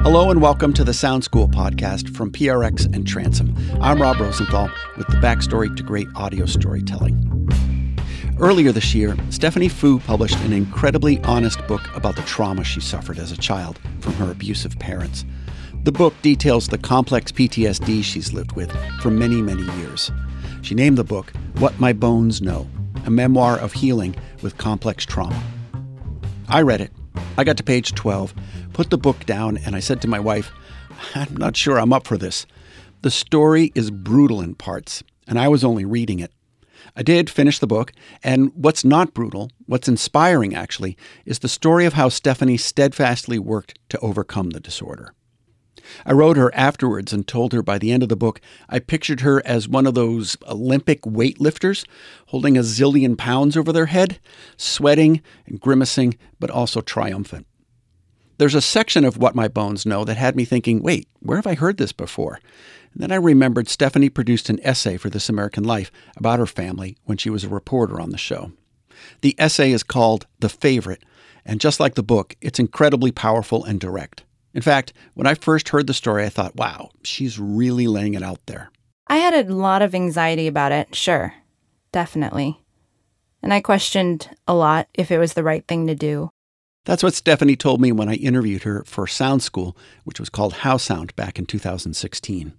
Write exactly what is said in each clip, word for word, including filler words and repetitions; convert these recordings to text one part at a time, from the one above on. Hello and welcome to the Sound School podcast from P R X and Transom. I'm Rob Rosenthal with the backstory to great audio storytelling. Earlier this year, Stephanie Foo published an incredibly honest book about the trauma she suffered as a child from her abusive parents. The book details the complex P T S D she's lived with for many, many years. She named the book What My Bones Know, a memoir of healing with complex trauma. I read it. I got to page twelve, put the book down, and I said to my wife, I'm not sure I'm up for this. The story is brutal in parts, and I was only reading it. I did finish the book, and what's not brutal, what's inspiring actually, is the story of how Stephanie steadfastly worked to overcome the disorder. I wrote her afterwards and told her by the end of the book, I pictured her as one of those Olympic weightlifters holding a zillion pounds over their head, sweating and grimacing, but also triumphant. There's a section of What My Bones Know that had me thinking, wait, where have I heard this before? And then I remembered Stephanie produced an essay for This American Life about her family when she was a reporter on the show. The essay is called The Favorite, and just like the book, it's incredibly powerful and direct. In fact, when I first heard the story, I thought, wow, she's really laying it out there. I had a lot of anxiety about it, sure, definitely. And I questioned a lot if it was the right thing to do. That's what Stephanie told me when I interviewed her for Sound School, which was called HowSound back in two thousand sixteen.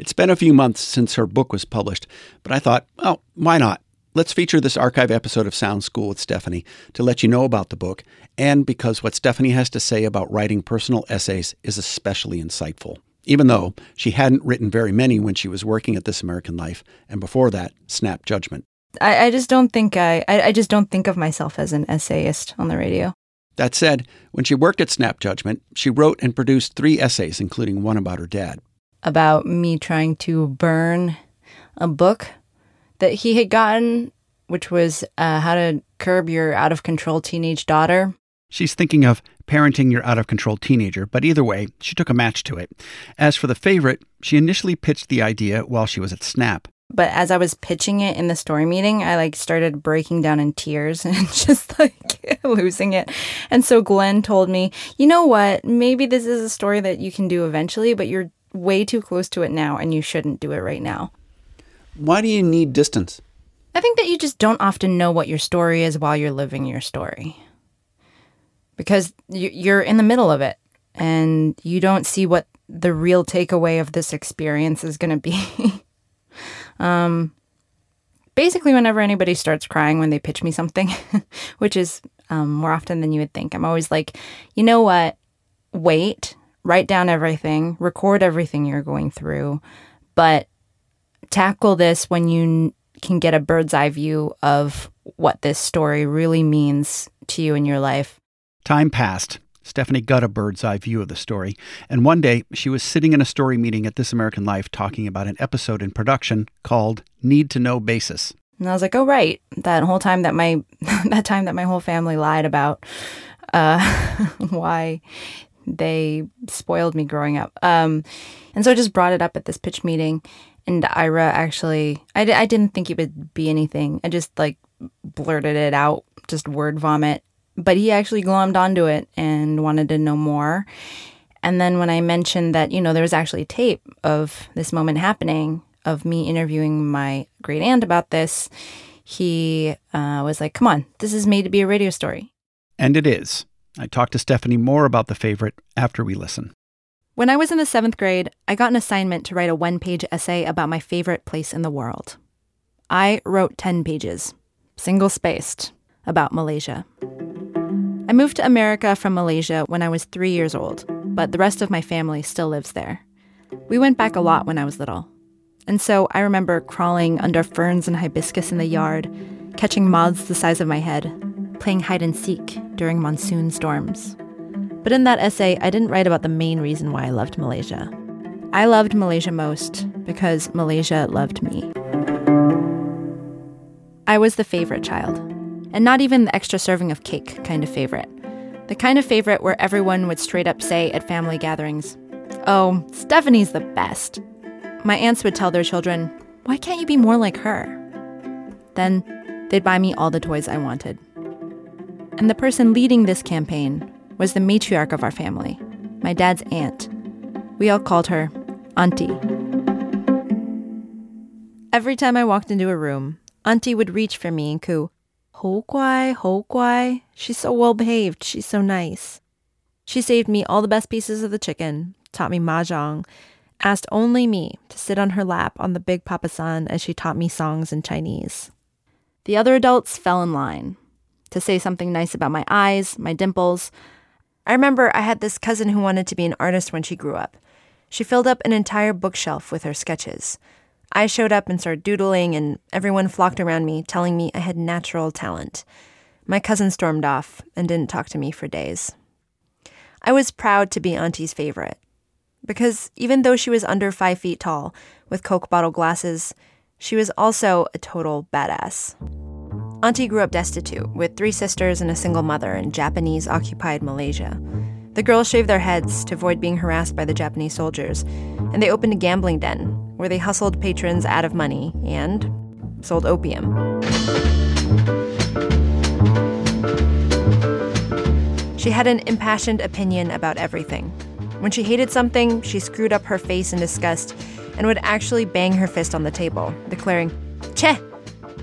It's been a few months since her book was published, but I thought, well, why not? Let's feature this archive episode of Sound School with Stephanie to let you know about the book, and because what Stephanie has to say about writing personal essays is especially insightful, even though she hadn't written very many when she was working at This American Life, and before that, Snap Judgment. I, I just don't think I, I, I just don't think of myself as an essayist on the radio. That said, when she worked at Snap Judgment, she wrote and produced three essays, including one about her dad. About me trying to burn a book that he had gotten, which was uh, How to Curb Your Out-of-Control Teenage Daughter. She's thinking of parenting your out-of-control teenager, but either way, she took a match to it. As for The Favorite, she initially pitched the idea while she was at Snap. But as I was pitching it in the story meeting, I like started breaking down in tears and just like losing it. And so Glenn told me, you know what, maybe this is a story that you can do eventually, but you're way too close to it now and you shouldn't do it right now. Why do you need distance? I think that you just don't often know what your story is while you're living your story. Because you're in the middle of it and you don't see what the real takeaway of this experience is going to be. um, basically, whenever anybody starts crying when they pitch me something, which is um, more often than you would think, I'm always like, you know what? Wait, write down everything, record everything you're going through, but tackle this when you can get a bird's eye view of what this story really means to you in your life. Time passed. Stephanie got a bird's eye view of the story. And one day, she was sitting in a story meeting at This American Life talking about an episode in production called Need to Know Basis. And I was like, oh, right. That whole time that my that time that my whole family lied about uh, why they spoiled me growing up. Um, and so I just brought it up at this pitch meeting. And Ira actually, I, d- I didn't think it would be anything. I just like blurted it out, just word vomit. But he actually glommed onto it and wanted to know more. And then when I mentioned that, you know, there was actually tape of this moment happening, of me interviewing my great aunt about this, he uh, was like, come on, this is made to be a radio story. And it is. I talked to Stephanie more about The Favorite after we listen. When I was in the seventh grade, I got an assignment to write a one-page essay about my favorite place in the world. I wrote ten pages, single-spaced, about Malaysia. I moved to America from Malaysia when I was three years old, but the rest of my family still lives there. We went back a lot when I was little. And so I remember crawling under ferns and hibiscus in the yard, catching moths the size of my head, playing hide-and-seek during monsoon storms. But in that essay, I didn't write about the main reason why I loved Malaysia. I loved Malaysia most because Malaysia loved me. I was the favorite child, and not even the extra serving of cake kind of favorite. The kind of favorite where everyone would straight up say at family gatherings, oh, Stephanie's the best. My aunts would tell their children, why can't you be more like her? Then they'd buy me all the toys I wanted. And the person leading this campaign was the matriarch of our family, my dad's aunt. We all called her Auntie. Every time I walked into a room, Auntie would reach for me and coo, "Ho guai, ho guai, she's so well behaved, she's so nice." She saved me all the best pieces of the chicken, taught me mahjong, asked only me to sit on her lap on the big papasan as she taught me songs in Chinese. The other adults fell in line to say something nice about my eyes, my dimples. I remember I had this cousin who wanted to be an artist when she grew up. She filled up an entire bookshelf with her sketches. I showed up and started doodling, and everyone flocked around me, telling me I had natural talent. My cousin stormed off and didn't talk to me for days. I was proud to be Auntie's favorite, because even though she was under five feet tall, with Coke bottle glasses, she was also a total badass. Auntie grew up destitute, with three sisters and a single mother in Japanese-occupied Malaysia. The girls shaved their heads to avoid being harassed by the Japanese soldiers, and they opened a gambling den, where they hustled patrons out of money and sold opium. She had an impassioned opinion about everything. When she hated something, she screwed up her face in disgust and would actually bang her fist on the table, declaring, "Che,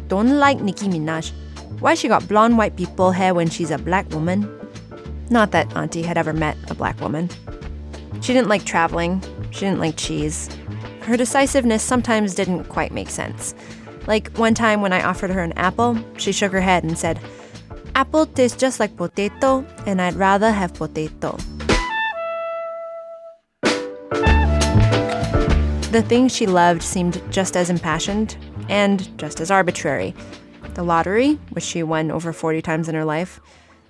don't like Nicki Minaj. Why she got blonde white people hair when she's a black woman?" Not that Auntie had ever met a black woman. She didn't like traveling. She didn't like cheese. Her decisiveness sometimes didn't quite make sense. Like one time when I offered her an apple, she shook her head and said, "Apple tastes just like potato, and I'd rather have potato." The things she loved seemed just as impassioned and just as arbitrary. The lottery, which she won over forty times in her life,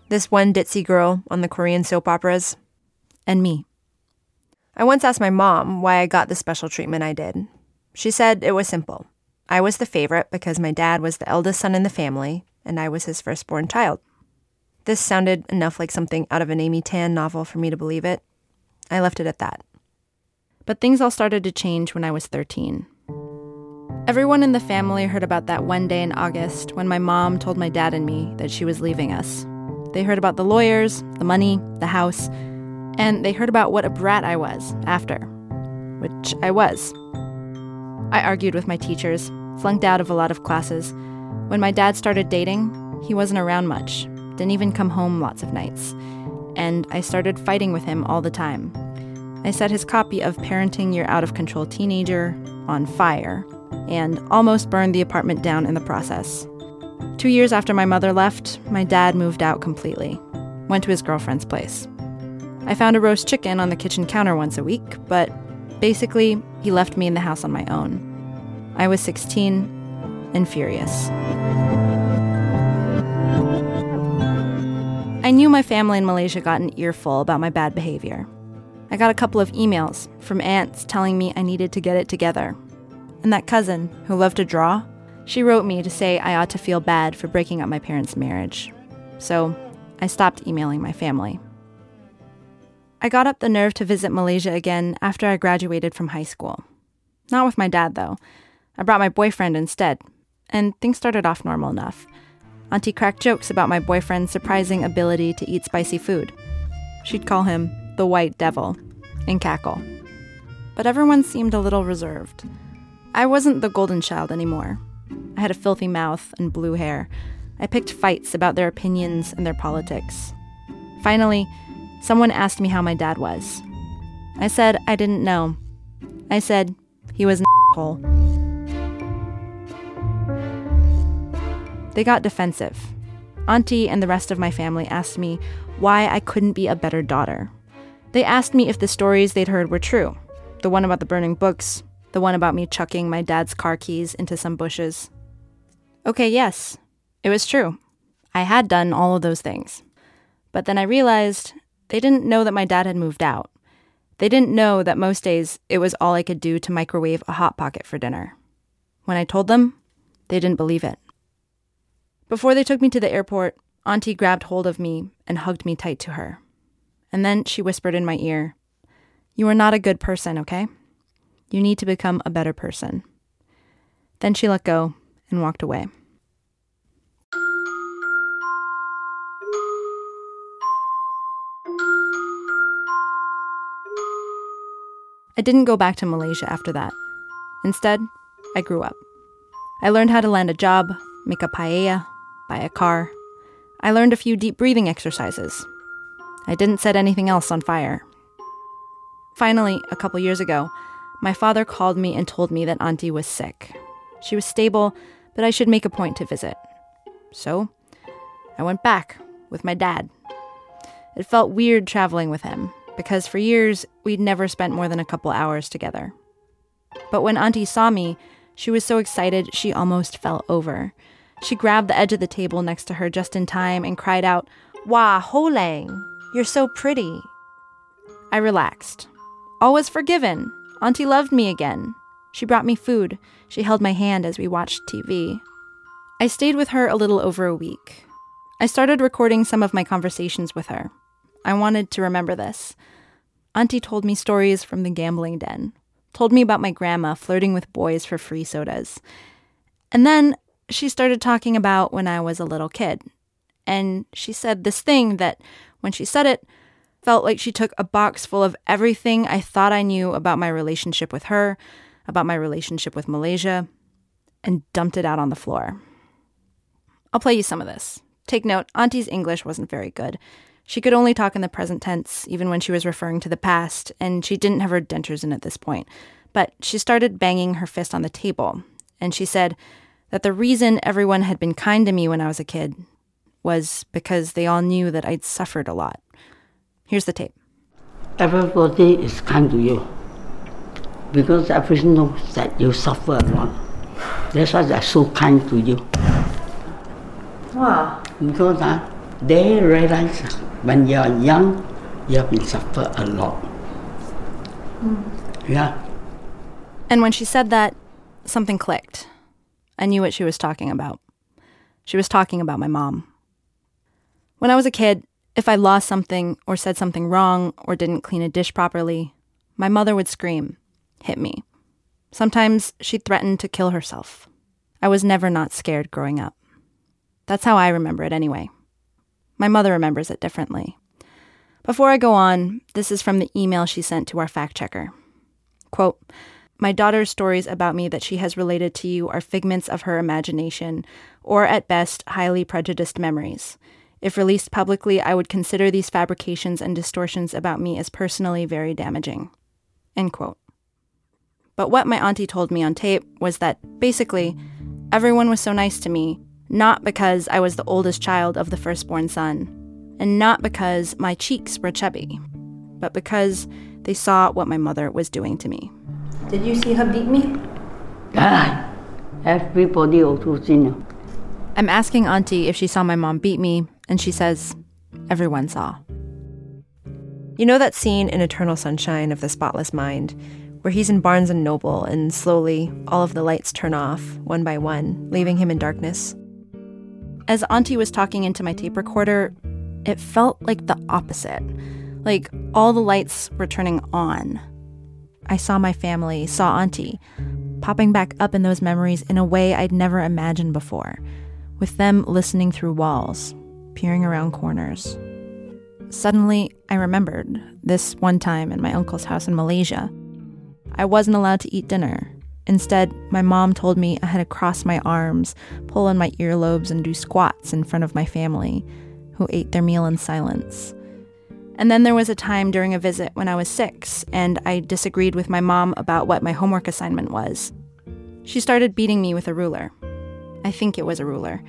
this one ditzy girl on the Korean soap operas, and me. I once asked my mom why I got the special treatment I did. She said it was simple. I was the favorite because my dad was the eldest son in the family, and I was his firstborn child. This sounded enough like something out of an Amy Tan novel for me to believe it. I left it at that. But things all started to change when I was thirteen. Everyone in the family heard about that one day in August when my mom told my dad and me that she was leaving us. They heard about the lawyers, the money, the house, and they heard about what a brat I was after, which I was. I argued with my teachers, flunked out of a lot of classes. When my dad started dating, he wasn't around much, didn't even come home lots of nights, and I started fighting with him all the time. I set his copy of Parenting Your Out-of-Control Teenager on fire and almost burned the apartment down in the process. Two years after my mother left, my dad moved out completely, went to his girlfriend's place. I found a roast chicken on the kitchen counter once a week, but basically he left me in the house on my own. I was sixteen and furious. I knew my family in Malaysia got an earful about my bad behavior. I got a couple of emails from aunts telling me I needed to get it together. And that cousin, who loved to draw, she wrote me to say I ought to feel bad for breaking up my parents' marriage. So I stopped emailing my family. I got up the nerve to visit Malaysia again after I graduated from high school. Not with my dad, though. I brought my boyfriend instead. And things started off normal enough. Auntie cracked jokes about my boyfriend's surprising ability to eat spicy food. She'd call him the White Devil and cackle. But everyone seemed a little reserved. I wasn't the golden child anymore. I had a filthy mouth and blue hair. I picked fights about their opinions and their politics. Finally, someone asked me how my dad was. I said I didn't know. I said he was an asshole. They got defensive. Auntie and the rest of my family asked me why I couldn't be a better daughter. They asked me if the stories they'd heard were true. The one about the burning books. The one about me chucking my dad's car keys into some bushes. Okay, yes, it was true. I had done all of those things. But then I realized they didn't know that my dad had moved out. They didn't know that most days it was all I could do to microwave a Hot Pocket for dinner. When I told them, they didn't believe it. Before they took me to the airport, Auntie grabbed hold of me and hugged me tight to her. And then she whispered in my ear, "You are not a good person, okay? You need to become a better person." Then she let go and walked away. I didn't go back to Malaysia after that. Instead, I grew up. I learned how to land a job, make a paella, buy a car. I learned a few deep breathing exercises. I didn't set anything else on fire. Finally, a couple years ago, my father called me and told me that Auntie was sick. She was stable, but I should make a point to visit. So, I went back with my dad. It felt weird traveling with him, because for years, we'd never spent more than a couple hours together. But when Auntie saw me, she was so excited she almost fell over. She grabbed the edge of the table next to her just in time and cried out, "Wah, Ho Lang, you're so pretty." I relaxed. All was forgiven. Auntie loved me again. She brought me food. She held my hand as we watched T V. I stayed with her a little over a week. I started recording some of my conversations with her. I wanted to remember this. Auntie told me stories from the gambling den, told me about my grandma flirting with boys for free sodas. And then she started talking about when I was a little kid. And she said this thing that, when she said it, felt like she took a box full of everything I thought I knew about my relationship with her, about my relationship with Malaysia, and dumped it out on the floor. I'll play you some of this. Take note, Auntie's English wasn't very good. She could only talk in the present tense, even when she was referring to the past, and she didn't have her dentures in at this point. But she started banging her fist on the table, and she said that the reason everyone had been kind to me when I was a kid was because they all knew that I'd suffered a lot. Here's the tape. Everybody is kind to you because everyone knows that you suffer a lot. That's why they're so kind to you. Wow. Because uh, they realize when you're young, you have been suffered a lot. Mm. Yeah. And when she said that, something clicked. I knew what she was talking about. She was talking about my mom. When I was a kid, if I lost something or said something wrong or didn't clean a dish properly, my mother would scream, hit me. Sometimes she threatened to kill herself. I was never not scared growing up. That's how I remember it anyway. My mother remembers it differently. Before I go on, this is from the email she sent to our fact checker. Quote, "My daughter's stories about me that she has related to you are figments of her imagination or, at best, highly prejudiced memories. If released publicly, I would consider these fabrications and distortions about me as personally very damaging." End quote. But what my auntie told me on tape was that, basically, everyone was so nice to me, not because I was the oldest child of the firstborn son, and not because my cheeks were chubby, but because they saw what my mother was doing to me. Did you see her beat me? Ah, everybody also seen her. I'm asking Auntie if she saw my mom beat me, and she says, everyone saw. You know that scene in Eternal Sunshine of the Spotless Mind, where he's in Barnes and Noble and slowly all of the lights turn off, one by one, leaving him in darkness? As Auntie was talking into my tape recorder, it felt like the opposite. Like all the lights were turning on. I saw my family, saw Auntie, popping back up in those memories in a way I'd never imagined before, with them listening through walls, peering around corners. Suddenly, I remembered this one time in my uncle's house in Malaysia. I wasn't allowed to eat dinner. Instead, my mom told me I had to cross my arms, pull on my earlobes, and do squats in front of my family, who ate their meal in silence. And then there was a time during a visit when I was six, and I disagreed with my mom about what my homework assignment was. She started beating me with a ruler. I think it was a ruler.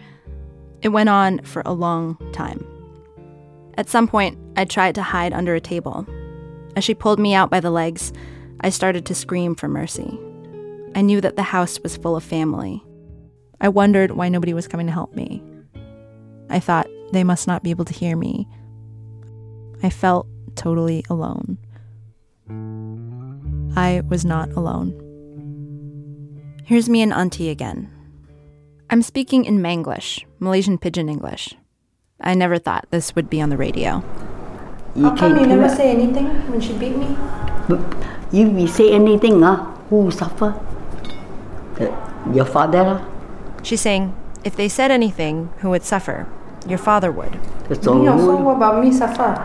It went on for a long time. At some point, I tried to hide under a table. As she pulled me out by the legs, I started to scream for mercy. I knew that the house was full of family. I wondered why nobody was coming to help me. I thought they must not be able to hear me. I felt totally alone. I was not alone. Here's me and Auntie again. I'm speaking in Manglish, Malaysian Pidgin English. I never thought this would be on the radio. You How come you never it? say anything when she beat me? You we say anything, huh? Who suffer? The, your father? She's saying, if they said anything, who would suffer? Your father would. So what about me suffer?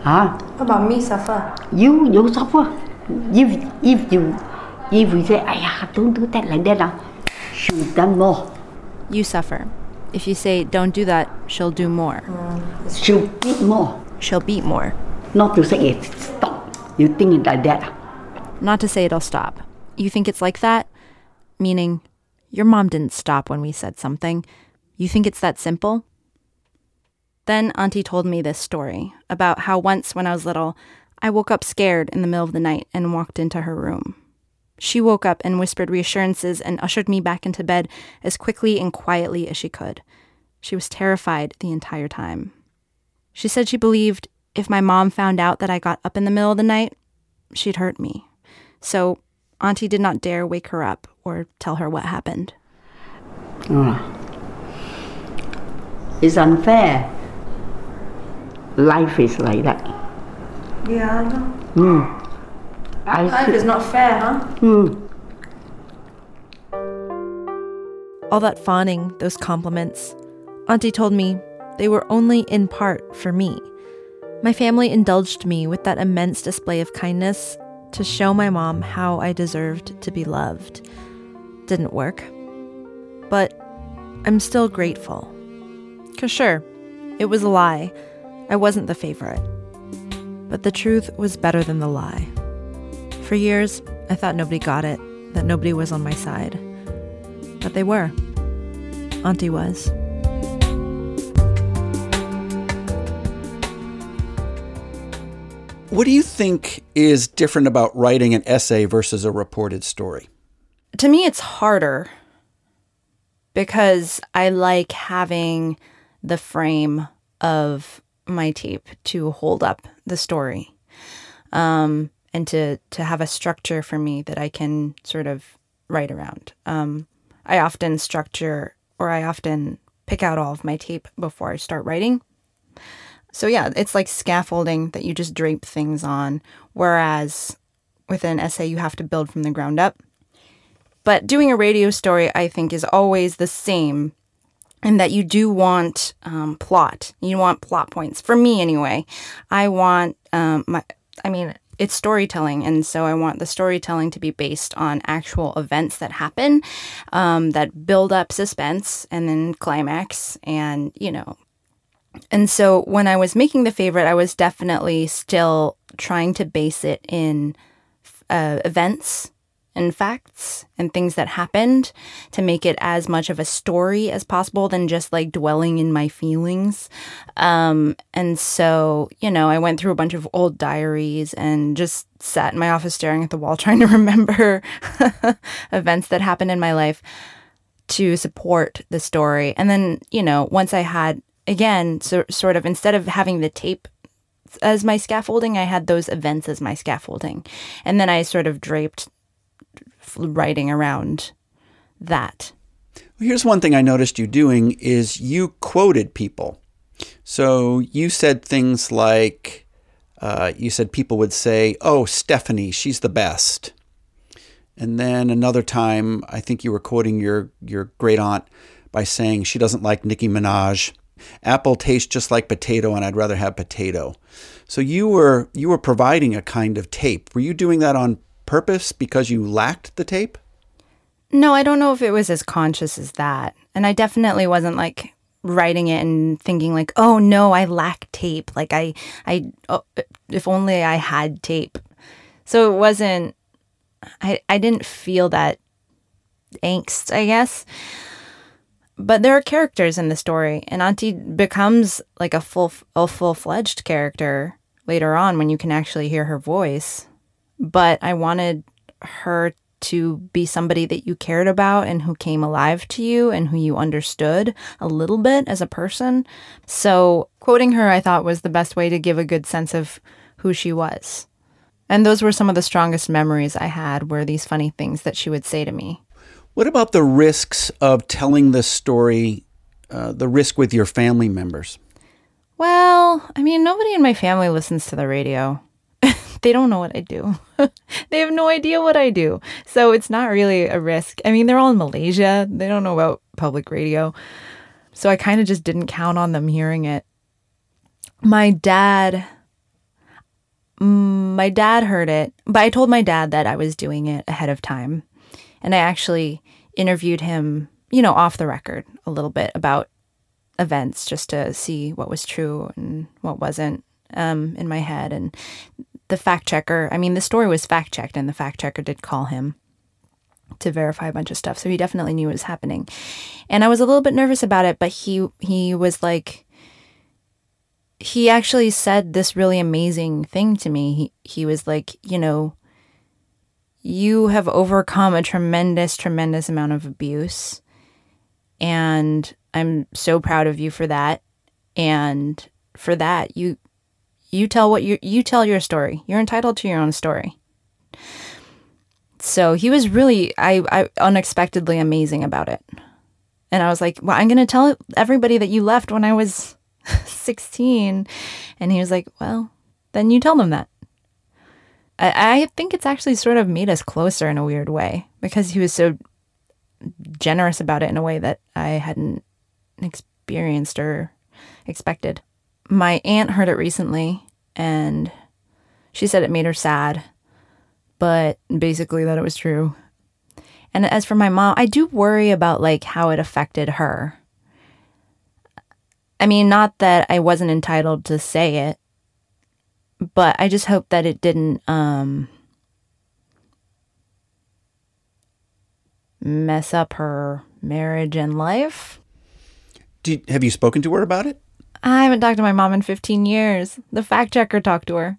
Huh? What about me suffer? You, you suffer. if if you if we say, "Ayah, don't do that like that," she'll done more. You suffer. If you say, "Don't do that," she'll do more. Mm. She'll beat more. She'll beat more. Not to say it stop. You think it like that. Not to say it'll stop. You think it's like that? Meaning, your mom didn't stop when we said something. You think it's that simple? Then Auntie told me this story about how once when I was little, I woke up scared in the middle of the night and walked into her room. She woke up and whispered reassurances and ushered me back into bed as quickly and quietly as she could. She was terrified the entire time. She said she believed if my mom found out that I got up in the middle of the night, she'd hurt me. So Auntie did not dare wake her up or tell her what happened. Mm. It's unfair. Life is like that. Yeah, I know. Mm. I life is not fair, huh? Mm. All that fawning, those compliments, Auntie told me they were only in part for me. My family indulged me with that immense display of kindness to show my mom how I deserved to be loved. Didn't work. But I'm still grateful. 'Cause sure, it was a lie. I wasn't the favorite. But the truth was better than the lie. For years, I thought nobody got it, that nobody was on my side. But they were. Auntie was. What do you think is different about writing an essay versus a reported story? To me, it's harder because I like having the frame of my tape to hold up the story. Um... and to, to have a structure for me that I can sort of write around. Um, I often structure, or I often pick out all of my tape before I start writing. So yeah, it's like scaffolding that you just drape things on, whereas with an essay you have to build from the ground up. But doing a radio story, I think, is always the same in that you do want um, plot. You want plot points. For me, anyway. I want um, my... I mean... It's storytelling, and so I want the storytelling to be based on actual events that happen, um, that build up suspense and then climax, and, you know. And so when I was making The Favorite, I was definitely still trying to base it in uh, events and facts and things that happened to make it as much of a story as possible than just like dwelling in my feelings. Um, and so, you know, I went through a bunch of old diaries and just sat in my office staring at the wall trying to remember events that happened in my life to support the story. And then, you know, once I had, again, so, sort of instead of having the tape as my scaffolding, I had those events as my scaffolding. And then I sort of draped writing around that. Well, here's one thing I noticed you doing is you quoted people. So you said things like, uh, you said people would say, "Oh, Stephanie, she's the best." And then another time, I think you were quoting your, your great aunt by saying she doesn't like Nicki Minaj. Apple tastes just like potato, and I'd rather have potato. So you were you were providing a kind of tape. Were you doing that on purpose because you lacked the tape? No, I don't know if it was as conscious as that. And I definitely wasn't like writing it and thinking like, "Oh no, I lack tape. Like I, I, oh, if only I had tape." So it wasn't, I, I didn't feel that angst, I guess. But there are characters in the story, and Auntie becomes like a full, a full-fledged character later on when you can actually hear her voice. But I wanted her to be somebody that you cared about and who came alive to you and who you understood a little bit as a person. So quoting her, I thought, was the best way to give a good sense of who she was. And those were some of the strongest memories I had, were these funny things that she would say to me. What about the risks of telling this story, uh, the risk with your family members? Well, I mean, nobody in my family listens to the radio. They don't know what I do. They have no idea what I do. So it's not really a risk. I mean, they're all in Malaysia. They don't know about public radio. So I kind of just didn't count on them hearing it. My dad, my dad heard it, but I told my dad that I was doing it ahead of time. And I actually interviewed him, you know, off the record a little bit about events just to see what was true and what wasn't um, in my head. And the fact checker, I mean, the story was fact checked, and the fact checker did call him to verify a bunch of stuff. So he definitely knew what was happening. And I was a little bit nervous about it, but he he was like, he actually said this really amazing thing to me. He, he was like, you know, you have overcome a tremendous, tremendous amount of abuse. And I'm so proud of you for that. And for that, you you tell what you you tell your story. You're entitled to your own story. So he was really I, I unexpectedly amazing about it. And I was like, well, I'm going to tell everybody that you left when I was sixteen. And he was like, well, then you tell them that. I, I think it's actually sort of made us closer in a weird way, because he was so generous about it in a way that I hadn't experienced or expected. My aunt heard it recently, and she said it made her sad, but basically that it was true. And as for my mom, I do worry about like how it affected her. I mean, not that I wasn't entitled to say it, but I just hope that it didn't um, mess up her marriage and life. Did, have you spoken to her about it? I haven't talked to my mom in fifteen years. The fact checker talked to her,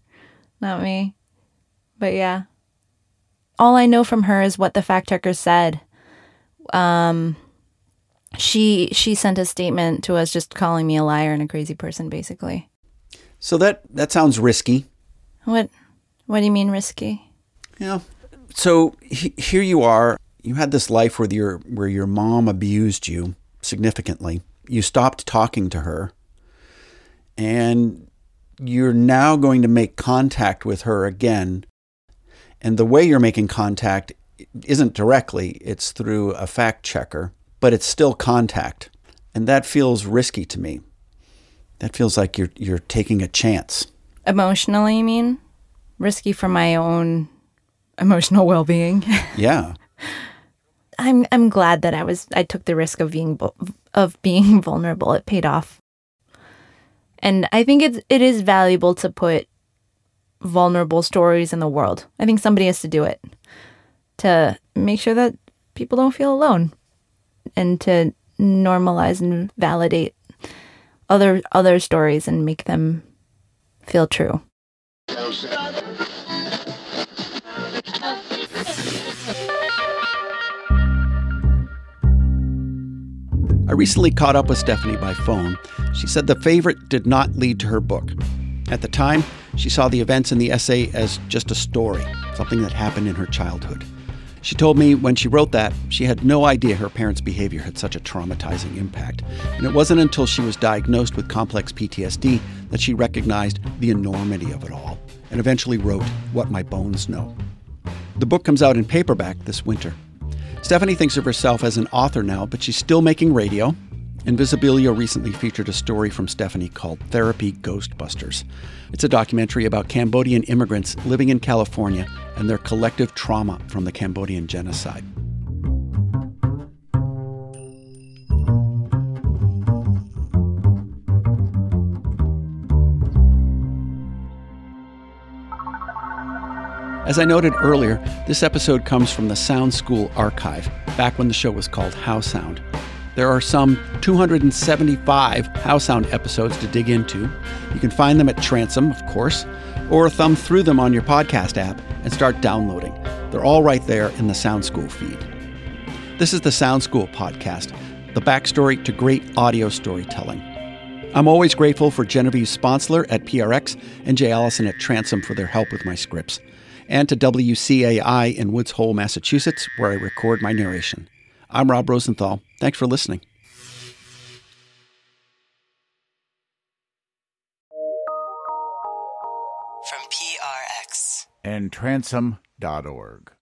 not me. But yeah. All I know from her is what the fact checker said. Um, she she sent a statement to us just calling me a liar and a crazy person, basically. So that, that sounds risky. What What do you mean risky? Yeah. So he, here you are. You had this life where your where your mom abused you significantly. You stopped talking to her, and you're now going to make contact with her again. And the way you're making contact isn't directly, it's through a fact checker, but it's still contact. And that feels risky to me. That feels like you're you're taking a chance. Emotionally, you mean? Risky for my own emotional well-being. Yeah. I'm I'm glad that I was I took the risk of being of being vulnerable. It paid off. And I think it's it is valuable to put vulnerable stories in the world. I think somebody has to do it to make sure that people don't feel alone, and to normalize and validate other other stories and make them feel true. I recently caught up with Stephanie by phone. She said The Favorite did not lead to her book. At the time, she saw the events in the essay as just a story, something that happened in her childhood. She told me when she wrote that, she had no idea her parents' behavior had such a traumatizing impact. And it wasn't until she was diagnosed with complex P T S D that she recognized the enormity of it all, and eventually wrote What My Bones Know. The book comes out in paperback this winter. Stephanie thinks of herself as an author now, but she's still making radio. Invisibilia recently featured a story from Stephanie called Therapy Ghostbusters. It's a documentary about Cambodian immigrants living in California and their collective trauma from the Cambodian genocide. As I noted earlier, this episode comes from the Sound School archive, back when the show was called HowSound. There are some two hundred seventy-five HowSound episodes to dig into. You can find them at Transom, of course, or thumb through them on your podcast app and start downloading. They're all right there in the Sound School feed. This is the Sound School podcast, the backstory to great audio storytelling. I'm always grateful for Genevieve Sponsler at P R X and Jay Allison at Transom for their help with my scripts, and to W C A I in Woods Hole, Massachusetts, where I record my narration. I'm Rob Rosenthal. Thanks for listening. From P R X and transom dot org.